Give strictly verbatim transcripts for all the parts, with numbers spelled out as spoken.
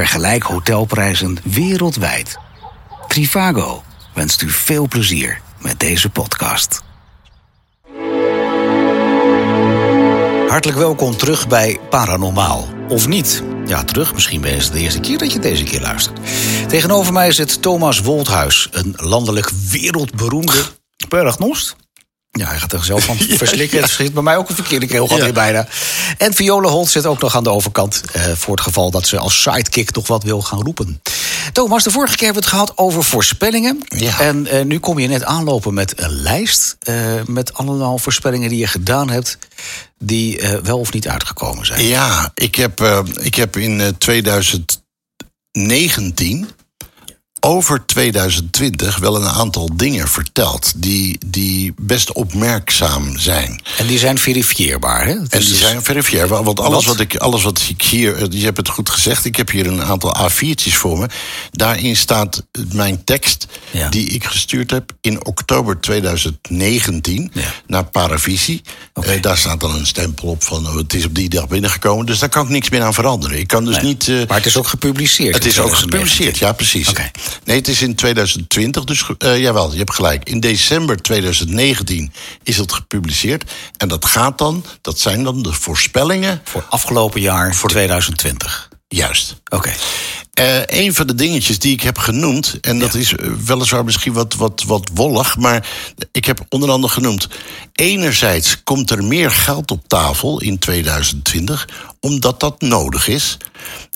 Vergelijk hotelprijzen wereldwijd. Trivago wenst u veel plezier met deze podcast. Hartelijk welkom terug bij Para-normaal of niet. Ja, terug. Misschien ben je het de eerste keer dat je deze keer luistert. Tegenover mij zit Thomas Wolthuis, een landelijk wereldberoemde paragnost. Ja, hij gaat er zelf van verslikken. Ja, ja. Het schiet bij mij ook een verkeerde keel gaat ja. weer bijna. En Viola Holt zit ook nog aan de overkant. Eh, voor het geval dat ze als sidekick nog wat wil gaan roepen. Thomas, de vorige keer hebben we het gehad over voorspellingen. Ja. En eh, nu kom je net aanlopen met een lijst. Eh, met allemaal voorspellingen die je gedaan hebt. Die eh, wel of niet uitgekomen zijn. Ja, ik heb, uh, ik heb in uh, twintig negentien... over twintig twintig wel een aantal dingen verteld die, die best opmerkzaam zijn. En die zijn verifieerbaar, hè? En die dus zijn verifieerbaar, want alles wat? wat ik alles wat ik hier... Je hebt het goed gezegd, ik heb hier een aantal A viertjes voor me. Daarin staat mijn tekst ja. die ik gestuurd heb in oktober twintig negentien ja. naar Paravisie. Okay. Uh, daar staat dan een stempel op van oh, het is op die dag binnengekomen, dus daar kan ik niks meer aan veranderen. Ik kan dus nee. niet, uh, maar het is ook gepubliceerd. Het is ook gepubliceerd, ja, precies. Okay. Nee, het is in twintig twintig, dus uh, jawel, je hebt gelijk. In december twintig negentien is het gepubliceerd. En dat gaat dan, dat zijn dan de voorspellingen... voor afgelopen jaar, voor twintig twintig. Juist. Oké. Okay. Uh, een van de dingetjes die ik heb genoemd... en dat ja. is weliswaar misschien wat, wat, wat wollig... maar ik heb onder andere genoemd... enerzijds komt er meer geld op tafel in twintig twintig... omdat dat nodig is...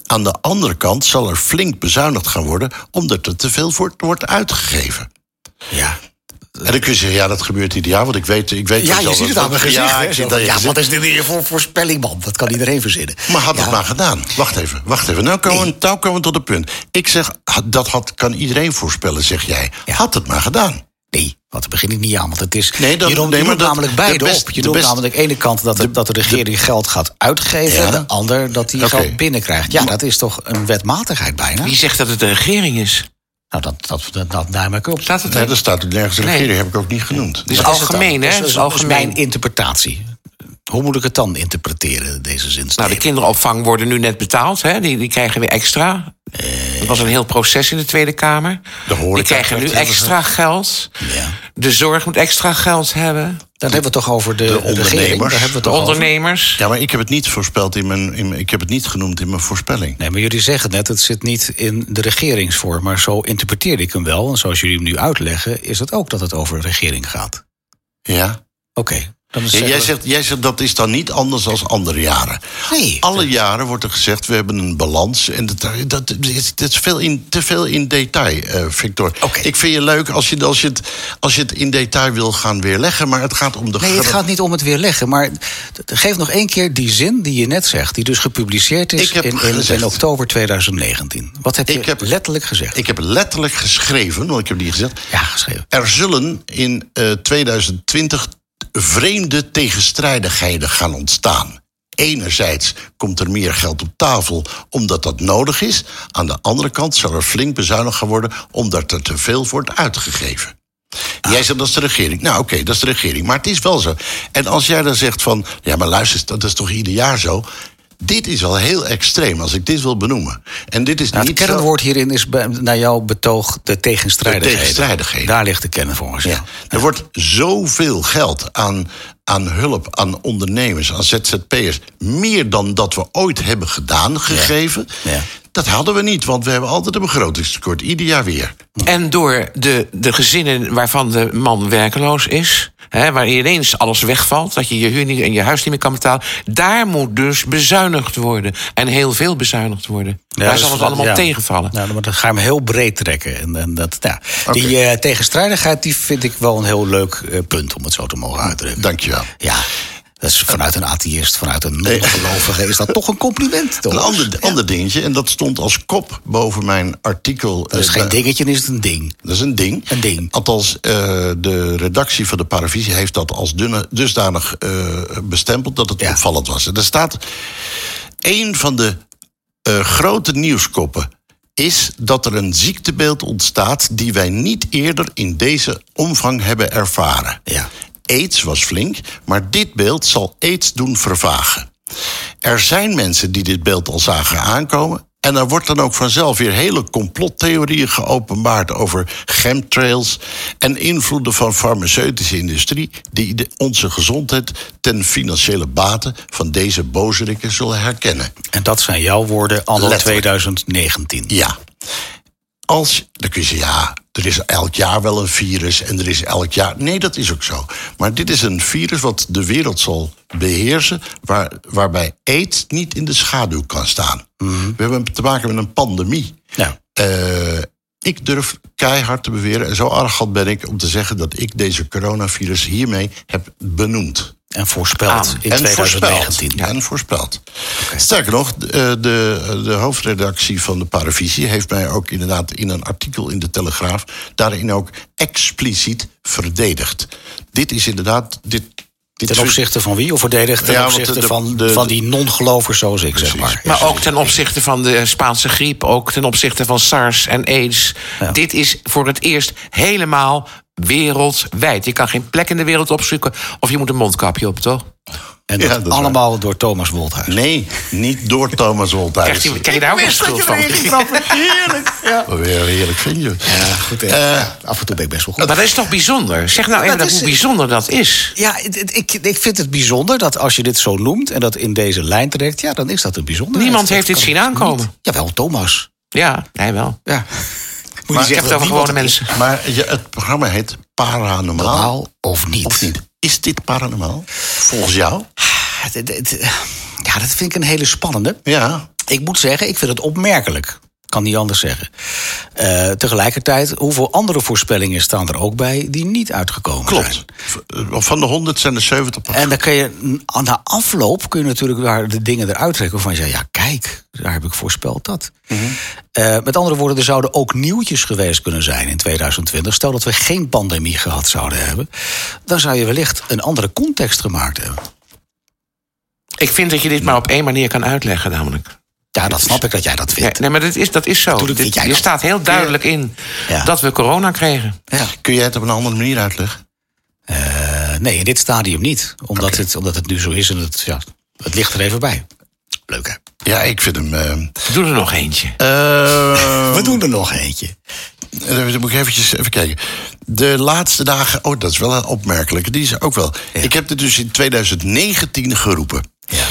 Aan de andere kant zal er flink bezuinigd gaan worden... omdat er te veel voor wordt uitgegeven. Ja. En dan kun je zeggen, ja, dat gebeurt ieder jaar, want ik weet... Ik weet ja, je ziet het aan mijn gezicht. Ja, ik dat ja wat is dit weer voor voorspelling, man? Dat kan iedereen verzinnen. Maar had ja. het maar gedaan. Wacht even, wacht even. Nou komen, nee. nou komen we tot het punt. Ik zeg, dat had, kan iedereen voorspellen, zeg jij. Ja. Had het maar gedaan. Nee, want daar begin ik niet aan, want het is... Nee, dat, je noemt, nee, je noemt dat, namelijk beide best, op. Je noemt best, namelijk aan de ene kant dat de, dat de regering de, geld gaat uitgeven... Ja. en de ander dat die okay. geld binnenkrijgt. Ja, maar, dat is toch een wetmatigheid bijna? Wie zegt dat het de regering is? Nou, dat, dat, dat, dat neem ik op. Staat het nee, dat staat op nergens de nee. regering, heb ik ook niet genoemd. Het is dat algemeen, hè? Dat is algemeen. Mijn interpretatie. Hoe moet ik het dan interpreteren, deze zinsnede? Nou, de kinderopvang worden nu net betaald, hè? Die, die krijgen weer extra. Eh. Dat was een heel proces in de Tweede Kamer. Die krijgen nu extra geld. Ja. De zorg moet extra geld hebben. Dan hebben we het toch over de, de ondernemers. Daar hebben we het de ondernemers. Over. Ja, maar ik heb het niet voorspeld in mijn, in mijn. Ik heb het niet genoemd in mijn voorspelling. Nee, maar jullie zeggen net, het zit niet in de regeringsvorm. Maar zo interpreteer ik hem wel. En zoals jullie hem nu uitleggen, is het ook dat het over de regering gaat. Ja. Oké. Okay. Ja, jij, zegt, jij zegt dat is dan niet anders dan andere jaren. Nee, Alle jaren wordt er gezegd, we hebben een balans. En dat, dat, dat is veel in, te veel in detail, uh, Victor. Okay. Ik vind je leuk als je, als, je het, als je het in detail wil gaan weerleggen. Maar het gaat om de... Nee, gra- het gaat niet om het weerleggen. Maar geef nog één keer die zin die je net zegt. Die dus gepubliceerd is in, in, in oktober twintig negentien. Wat heb je heb, letterlijk gezegd? Ik heb letterlijk geschreven, want ik heb die gezegd. Ja, geschreven. Er zullen in uh, twintig twintig... vreemde tegenstrijdigheden gaan ontstaan. Enerzijds komt er meer geld op tafel omdat dat nodig is. Aan de andere kant zal er flink bezuinigd gaan worden omdat er te veel wordt uitgegeven. Ah. Jij zegt dat is de regering. Nou oké, okay, dat is de regering, maar het is wel zo. En als jij dan zegt van, ja maar luister, dat is toch ieder jaar zo... Dit is wel heel extreem, als ik dit wil benoemen. En dit is nou, niet het kernwoord zo... hierin is bij, naar jouw betoog de tegenstrijdigheden. de tegenstrijdigheden. Daar ligt de kern volgens jou. Ja. Er ja. wordt zoveel geld aan, aan hulp, aan ondernemers, aan Z Z P'ers... meer dan dat we ooit hebben gedaan, gegeven. Ja. Ja. Dat hadden we niet, want we hebben altijd een begrotingstekort. Ieder jaar weer. En door de, de gezinnen waarvan de man werkeloos is... He, waar ineens alles wegvalt, dat je je huur niet en je huis niet meer kan betalen... daar moet dus bezuinigd worden. En heel veel bezuinigd worden. Ja, daar dus zal het allemaal ja. tegenvallen. Ja, maar dat ga je hem heel breed trekken. En, en dat, ja. okay. Die uh, tegenstrijdigheid die vind ik wel een heel leuk uh, punt... om het zo te mogen uitdrukken. Dank je wel. Ja. Dat is vanuit een atheïst, vanuit een non-gelovige... is dat toch een compliment, toch? Een ander, ja. ander dingetje, en dat stond als kop boven mijn artikel... Dat is uh, geen dingetje, is het een ding. Dat is een ding. Een ding. Althans, uh, de redactie van de Paravisie heeft dat als dunne, dusdanig uh, bestempeld... dat het ja. opvallend was. En er staat... een van de uh, grote nieuwskoppen is dat er een ziektebeeld ontstaat... die wij niet eerder in deze omvang hebben ervaren. Ja. AIDS was flink, maar dit beeld zal AIDS doen vervagen. Er zijn mensen die dit beeld al zagen aankomen... En daar wordt dan ook vanzelf weer hele complottheorieën geopenbaard over chemtrails en invloeden van farmaceutische industrie die de, onze gezondheid ten financiële bate van deze bozerikken zullen herkennen. En dat zijn jouw woorden anno twintig negentien. Ja. Als, dan kun je zeggen, ja, er is elk jaar wel een virus en er is elk jaar... Nee, dat is ook zo. Maar dit is een virus wat de wereld zal beheersen... Waar, waarbij aids niet in de schaduw kan staan. Mm-hmm. We hebben te maken met een pandemie. Ja. Uh, ik durf keihard te beweren, en zo arrogant ben ik... om te zeggen dat ik deze coronavirus hiermee heb benoemd. En voorspeld in en twintig negentien. Voorspeld. Ja. En voorspeld. Okay. Sterker nog, de, de, de hoofdredactie van de Paravisie... heeft mij ook inderdaad in een artikel in de Telegraaf... daarin ook expliciet verdedigd. Dit is inderdaad... Dit, dit ten opzichte van wie? Of verdedigd ten ja, opzichte de, de, van, de, van die non-gelovers zoals ik, precies, zeg maar. Maar ook ten opzichte van de Spaanse griep... ook ten opzichte van SARS en AIDS. Ja. Dit is voor het eerst helemaal... wereldwijd. Je kan geen plek in de wereld opzoeken... of je moet een mondkapje op, toch? En dat, ja, dat allemaal waar. Door Thomas Wolthuis. Nee, niet door Thomas Wolthuis. Krijg je, krijg je daar ook een schuld van? Heerlijk. Ja. Weer heerlijk vind je. Ja, goed. Uh, ja, af en toe ben ik best wel goed. Maar dat is toch bijzonder? Zeg nou even dat dat hoe bijzonder dat is. Ja, ik, ik vind het bijzonder dat als je dit zo noemt... en dat in deze lijn trekt, ja, dan is dat een bijzonder. Niemand heeft dit zien aankomen. Jawel, Thomas. Ja, hij wel. Ja. Maar ik heb het over gewone mensen. Maar ja, het programma heet Para-normaal of niet. Of niet. Is dit paranormaal? Volgens jou? Ja, dat vind ik een hele spannende. Ja. Ik moet zeggen, ik vind het opmerkelijk. Kan niet anders zeggen. Uh, tegelijkertijd, hoeveel andere voorspellingen staan er ook bij... die niet uitgekomen Klopt. zijn. Klopt. Van de honderd zijn er zeventig. En dan kun je, na afloop kun je natuurlijk waar de dingen eruit trekken... waarvan je zegt, ja, kijk, daar heb ik voorspeld dat. Mm-hmm. Uh, met andere woorden, er zouden ook nieuwtjes geweest kunnen zijn in twintig twintig. Stel dat we geen pandemie gehad zouden hebben... dan zou je wellicht een andere context gemaakt hebben. Ik vind dat je dit maar op één manier kan uitleggen, namelijk... Ja, dat snap ik dat jij dat vindt. Ja, nee, maar dat is, dat is zo. Dit, dit, je staat heel duidelijk in ja. dat we corona kregen. Ja. Kun jij het op een andere manier uitleggen? Uh, nee, in dit stadium niet. Omdat, okay. het, omdat het nu zo is en het, ja, het ligt er even bij. Leuk, hè? Ja, ik vind hem... Uh... We doen er nog eentje. Uh... we doen er nog eentje. Dan moet ik eventjes even kijken. De laatste dagen... Oh, dat is wel een opmerkelijke. Die is ook wel. Ja. Ik heb dit dus in twintig negentien geroepen. Ja.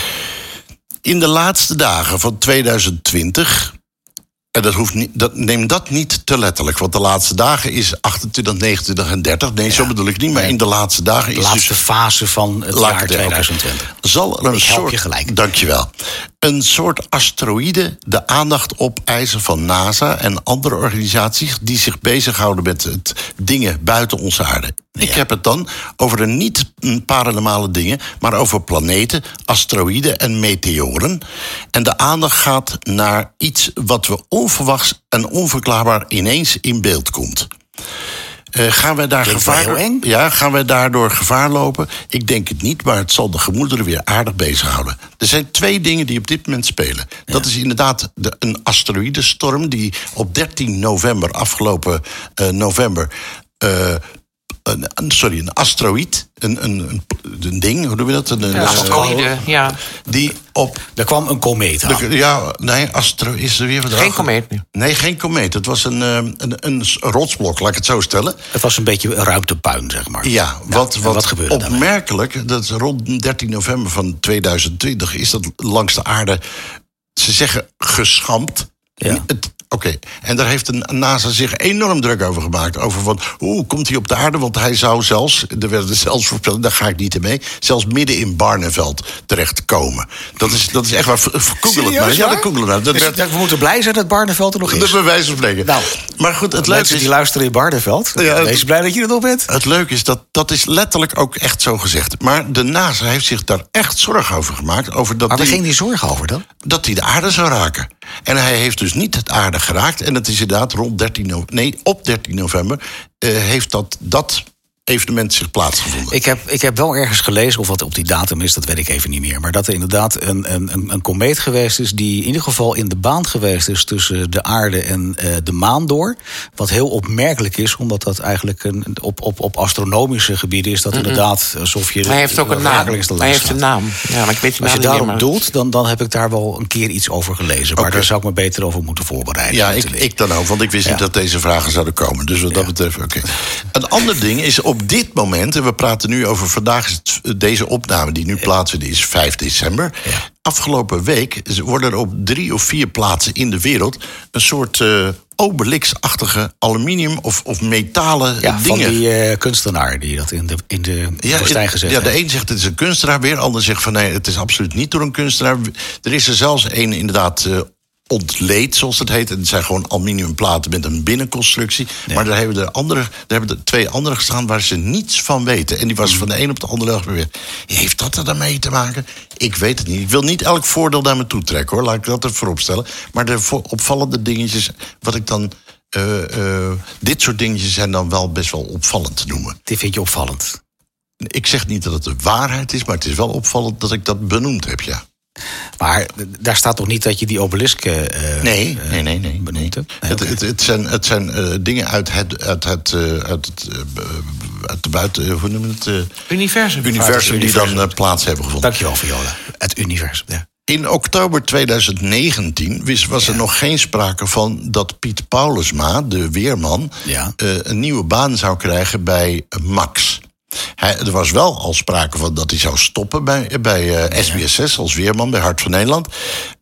In de laatste dagen van twintig twintig, en dat hoeft niet, dat, neem dat niet te letterlijk... want de laatste dagen is achtentwintig, negenentwintig en dertig. Nee, ja. zo bedoel ik niet, maar in de laatste dagen... De is laatste dus, fase van het jaar twintig twintig. Zal er een ik soort, je gelijk. Dankjewel. Een soort asteroïde de aandacht opeisen van NASA... en andere organisaties die zich bezighouden met het dingen buiten onze aarde. Ja. Ik heb het dan over een niet paranormale dingen... maar over planeten, asteroïden en meteoren. En de aandacht gaat naar iets wat we onverwachts... en onverklaarbaar ineens in beeld komt. Uh, gaan wij daar gevaar, ja, gaan wij daardoor gevaar lopen? Ik denk het niet, maar het zal de gemoederen weer aardig bezighouden. Er zijn twee dingen die op dit moment spelen. Ja. Dat is inderdaad de, een asteroïdenstorm... die op dertien november, afgelopen uh, november... Uh, Een, sorry, een asteroïd, een, een, een ding, hoe doen we dat? Een ja, asteroïde, ja. Die op... Er kwam een komeet aan. De, ja, nee, astero is er weer vandaag. Geen komeet nu. Nee, geen komeet. Het was een, een, een rotsblok, laat ik het zo stellen. Het was een beetje ruimtepuin, zeg maar. Ja, wat, ja, wat, wat gebeurde opmerkelijk, daarmee? Dat rond dertien november van twintig twintig is dat langs de aarde, ze zeggen, geschampt. Ja. Het, Oké, okay. En daar heeft de NASA zich enorm druk over gemaakt. Over van, oeh, komt hij op de aarde? Want hij zou zelfs, er werden zelfs voorspellen, daar ga ik niet in mee... zelfs midden in Barneveld terechtkomen. Dat is, dat is echt waar, google het maar. Ja, dat google het maar. Dus, we moeten blij zijn dat Barneveld er nog is. Dat bewijs van spreken. Nou, maar goed, het mensen is, die luisteren in Barneveld, ja, wees blij dat je er nog bent. Het leuke is, dat dat is letterlijk ook echt zo gezegd. Maar de NASA heeft zich daar echt zorgen over gemaakt. Over dat maar waar die, ging die zorgen over dan? Dat hij de aarde zou raken. En hij heeft dus niet het aarde geraakt. En dat is inderdaad rond dertien november, nee, op dertien november uh, heeft dat, dat evenement zich plaatsgevonden. Ik heb, ik heb wel ergens gelezen, of wat op die datum is, dat weet ik even niet meer. Maar dat er inderdaad een, een, een komeet geweest is die in ieder geval in de baan geweest is tussen de aarde en uh, de maan door. Wat heel opmerkelijk is, omdat dat eigenlijk een, op, op, op astronomische gebieden is dat mm-mm. inderdaad alsof je... Hij heeft ook een naam. Hij heeft een naam. Ja, maar ik weet Als je daarop maar... doelt, dan, dan heb ik daar wel een keer iets over gelezen. Okay. Maar daar zou ik me beter over moeten voorbereiden. Ja, ik, ik dan ook, want ik wist ja. niet dat deze vragen zouden komen. Dus wat ja. dat betreft, oké. Okay. Een ander ding is... Op dit moment, en we praten nu over vandaag... Is het, deze opname die nu plaatsvindt is vijf december. Ja. Afgelopen week worden er op drie of vier plaatsen in de wereld... een soort uh, obelix-achtige aluminium of, of metalen ja, dingen. Ja, van die uh, kunstenaar die dat in de, in de ja, woestijn gezet heeft. Ja, de een zegt het is een kunstenaar weer. De ander zegt van nee, het is absoluut niet door een kunstenaar. Er is er zelfs een inderdaad... Uh, ontleed, zoals het heet. En het zijn gewoon aluminiumplaten met een binnenconstructie. Nee. Maar daar hebben er, andere, daar hebben er twee andere gestaan waar ze niets van weten. En die was mm. van de een op de andere dag weer. Heeft dat er dan mee te maken? Ik weet het niet. Ik wil niet elk voordeel naar me toe trekken, hoor. Laat ik dat er voorop stellen. Maar de opvallende dingetjes, wat ik dan... Uh, uh, dit soort dingetjes zijn dan wel best wel opvallend te noemen. Dit vind je opvallend? Ik zeg niet dat het de waarheid is, maar het is wel opvallend dat ik dat benoemd heb, ja. Maar daar staat toch niet dat je die obelisken uh, nee, nee, nee, nee, benoemt hebt? Nee, het, okay. het, het zijn, het zijn uh, dingen uit het, uit het, uh, uit het uh, uit de buiten... Uh, hoe noemen we het? Uh, universum. Universum die universum. dan uh, plaats hebben gevonden. Dankjewel, Viola. Het universum, ja. In oktober twintig negentien was er ja. nog geen sprake van dat Piet Paulusma, de weerman... Ja. Uh, een nieuwe baan zou krijgen bij Max... Hij, er was wel al sprake van dat hij zou stoppen bij, bij uh, S B S zes als weerman bij Hart van Nederland.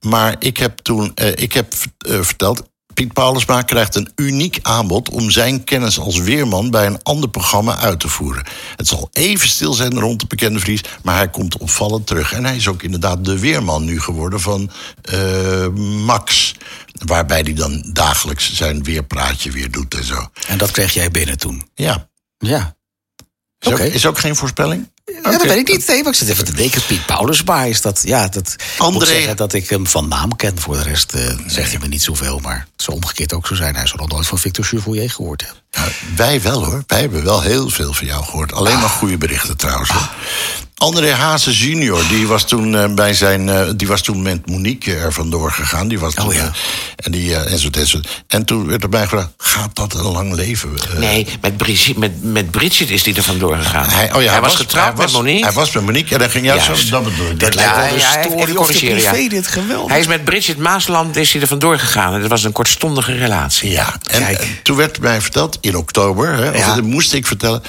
Maar ik heb toen uh, ik heb, uh, verteld... Piet Paulusma krijgt een uniek aanbod om zijn kennis als weerman... bij een ander programma uit te voeren. Het zal even stil zijn rond de bekende Vries, maar hij komt opvallend terug. En hij is ook inderdaad de weerman nu geworden van uh, Max... waarbij hij dan dagelijks zijn weerpraatje weer doet en zo. En dat kreeg jij binnen toen? Ja. Ja. Is, okay. ook, is ook geen voorspelling? Ja, okay. Dat weet ik niet. Nee, maar ik zit even te denken. Piet Paulusma is dat... Ja, dat André... moet zeggen dat ik hem van naam ken. Voor de rest uh, nee. zegt hij me niet zoveel. Maar het zou omgekeerd ook zo zijn. Hij zou nog nooit van Victor Chevallier gehoord hebben. Nou, wij wel, hoor. Wij hebben wel heel veel van jou gehoord. Alleen ah. maar goede berichten trouwens. Ah. André Hazes Junior, die was toen uh, bij zijn, uh, die was toen met Monique er vandoor gegaan. Die was toen, oh ja. Uh, en die uh, enzovoort, enzovoort. En toen werd erbij gevraagd: gaat dat een lang leven? Uh, nee, met Bridget, met, met Bridget is die er vandoor gegaan. Hij, oh ja, hij, hij was getrouwd hij met was, Monique. Hij was met Monique en dan ging juist zo. Dat, dat, dat lijkt wel een ja, story of de privé, dit geweldig. Hij is met Bridget Maasland is hij er vandoor gegaan. En dat was een kortstondige relatie. Ja, en, en toen werd mij verteld in oktober, hè, ja. of dat moest ik vertellen.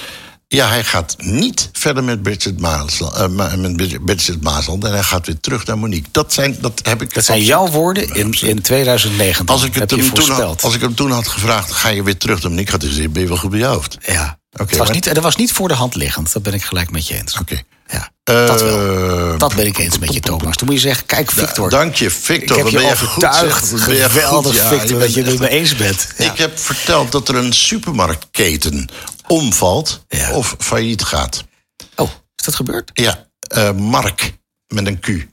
Ja, hij gaat niet verder met Bridget Maasland, uh, ma- met Bridget Maasland en hij gaat weer terug naar Monique. Dat zijn, dat heb ik dat zijn jouw woorden in, in twintig negentien. Als ik, het heb hem toen had, als ik hem toen had gevraagd, ga je weer terug naar Monique, gaat hij zeggen, ben je wel goed bij je hoofd? Ja, okay, het was maar... niet, dat was niet voor de hand liggend, dat ben ik gelijk met je eens. Oké. Okay. Ja, dat wel. Dat ben ik eens met je, Thomas. Toen moet je zeggen, kijk, Victor. Dank je, Victor. Ik heb je overtuigd. Geweldig, ja, Victor, dat je het mee eens bent. Ja. Ik heb verteld dat er een supermarktketen omvalt ja. of failliet gaat. Oh, is dat gebeurd? Ja, uh, Mark met een Q.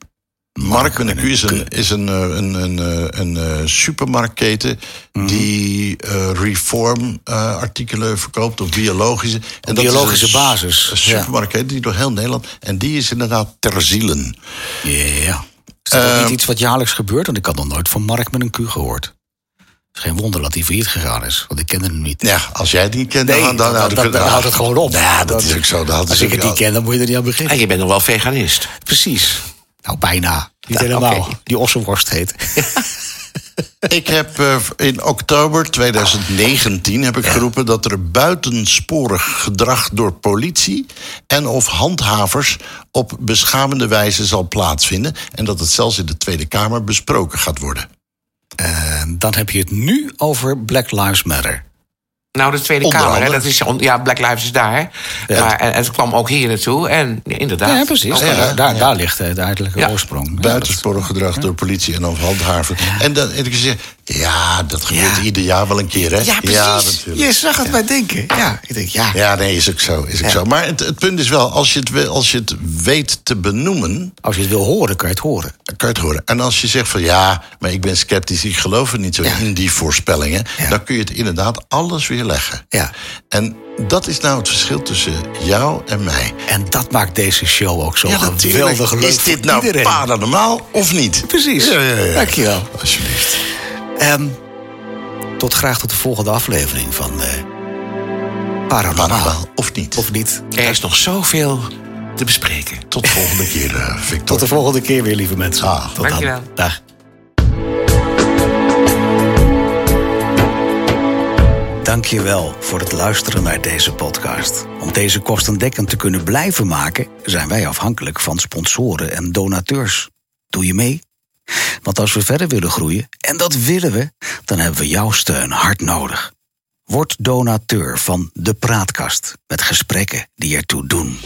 Mark, Mark met een Q is een, is een, een, een, een, een uh, supermarktketen mm. die uh, reform uh, artikelen verkoopt of biologische. Op en biologische dat is een basis. Een supermarktketen ja. die door heel Nederland en die is inderdaad ter zielen. Ja, yeah. Is dat uh, niet iets wat jaarlijks gebeurt? Want ik had nog nooit van Mark met een Q gehoord. Het is geen wonder dat hij failliet gegaan is, want ik kende hem niet. Ja, als jij het niet kende, nee, dan, dan, dan, dan, dan houdt het gewoon op. Ja, dat, dat is ook zo. Dat als ik het niet ken, dan moet je er niet aan beginnen. En je bent nog wel veganist. Precies. Nou, bijna. Niet ja, helemaal. Okay. Die ossenworst heet. Ik heb uh, in oktober twintig negentien heb ik ja. geroepen dat er buitensporig gedrag door politie en of handhavers op beschamende wijze zal plaatsvinden en dat het zelfs in de Tweede Kamer besproken gaat worden. Uh, dan heb je het nu over Black Lives Matter. Nou, de Tweede Kamer, hè, dat is, ja, Black Lives is daar. Ja. Maar en, het kwam ook hier naartoe en ja, inderdaad. Ja, precies. Ja, ja, daar, daar, ja. daar ligt de uiterlijke ja. oorsprong. Buitensporig gedrag ja. door politie en of handhaven. Ja. En dan heb ik gezegd, ja, dat gebeurt ja. ieder jaar wel een keer, hè? Ja, precies. Ja, je zag het ja. maar denken. Ja, ik denk, ja. ja, nee, is ook zo. Is ook ja. zo. Maar het, het punt is wel, als je het, als je het weet te benoemen... Als je het wil horen, kan je het horen. Kan je het horen. En als je zegt van, ja, maar ik ben sceptisch, ik geloof er niet zo ja. in die voorspellingen... Ja. dan kun je het inderdaad alles weer neerleggen. Ja. En dat is nou het verschil tussen jou en mij. En dat maakt deze show ook zo ja, geweldig leuk. Is dit nou iedereen. Para-normaal of niet? Precies. Ja, ja, ja. Dankjewel. Alsjeblieft. En tot graag tot de volgende aflevering van uh, Para-normaal. Para-normaal of niet. Of niet. Er is nog zoveel te bespreken. Tot de volgende keer, uh, Victor. Tot de volgende keer weer, lieve mensen. Ah, tot dankjewel. Dan. Dag. Dankjewel voor het luisteren naar deze podcast. Om deze kostendekkend te kunnen blijven maken, zijn wij afhankelijk van sponsoren en donateurs. Doe je mee? Want als we verder willen groeien, en dat willen we, dan hebben we jouw steun hard nodig. Word donateur van de Praatkast, met gesprekken die ertoe doen.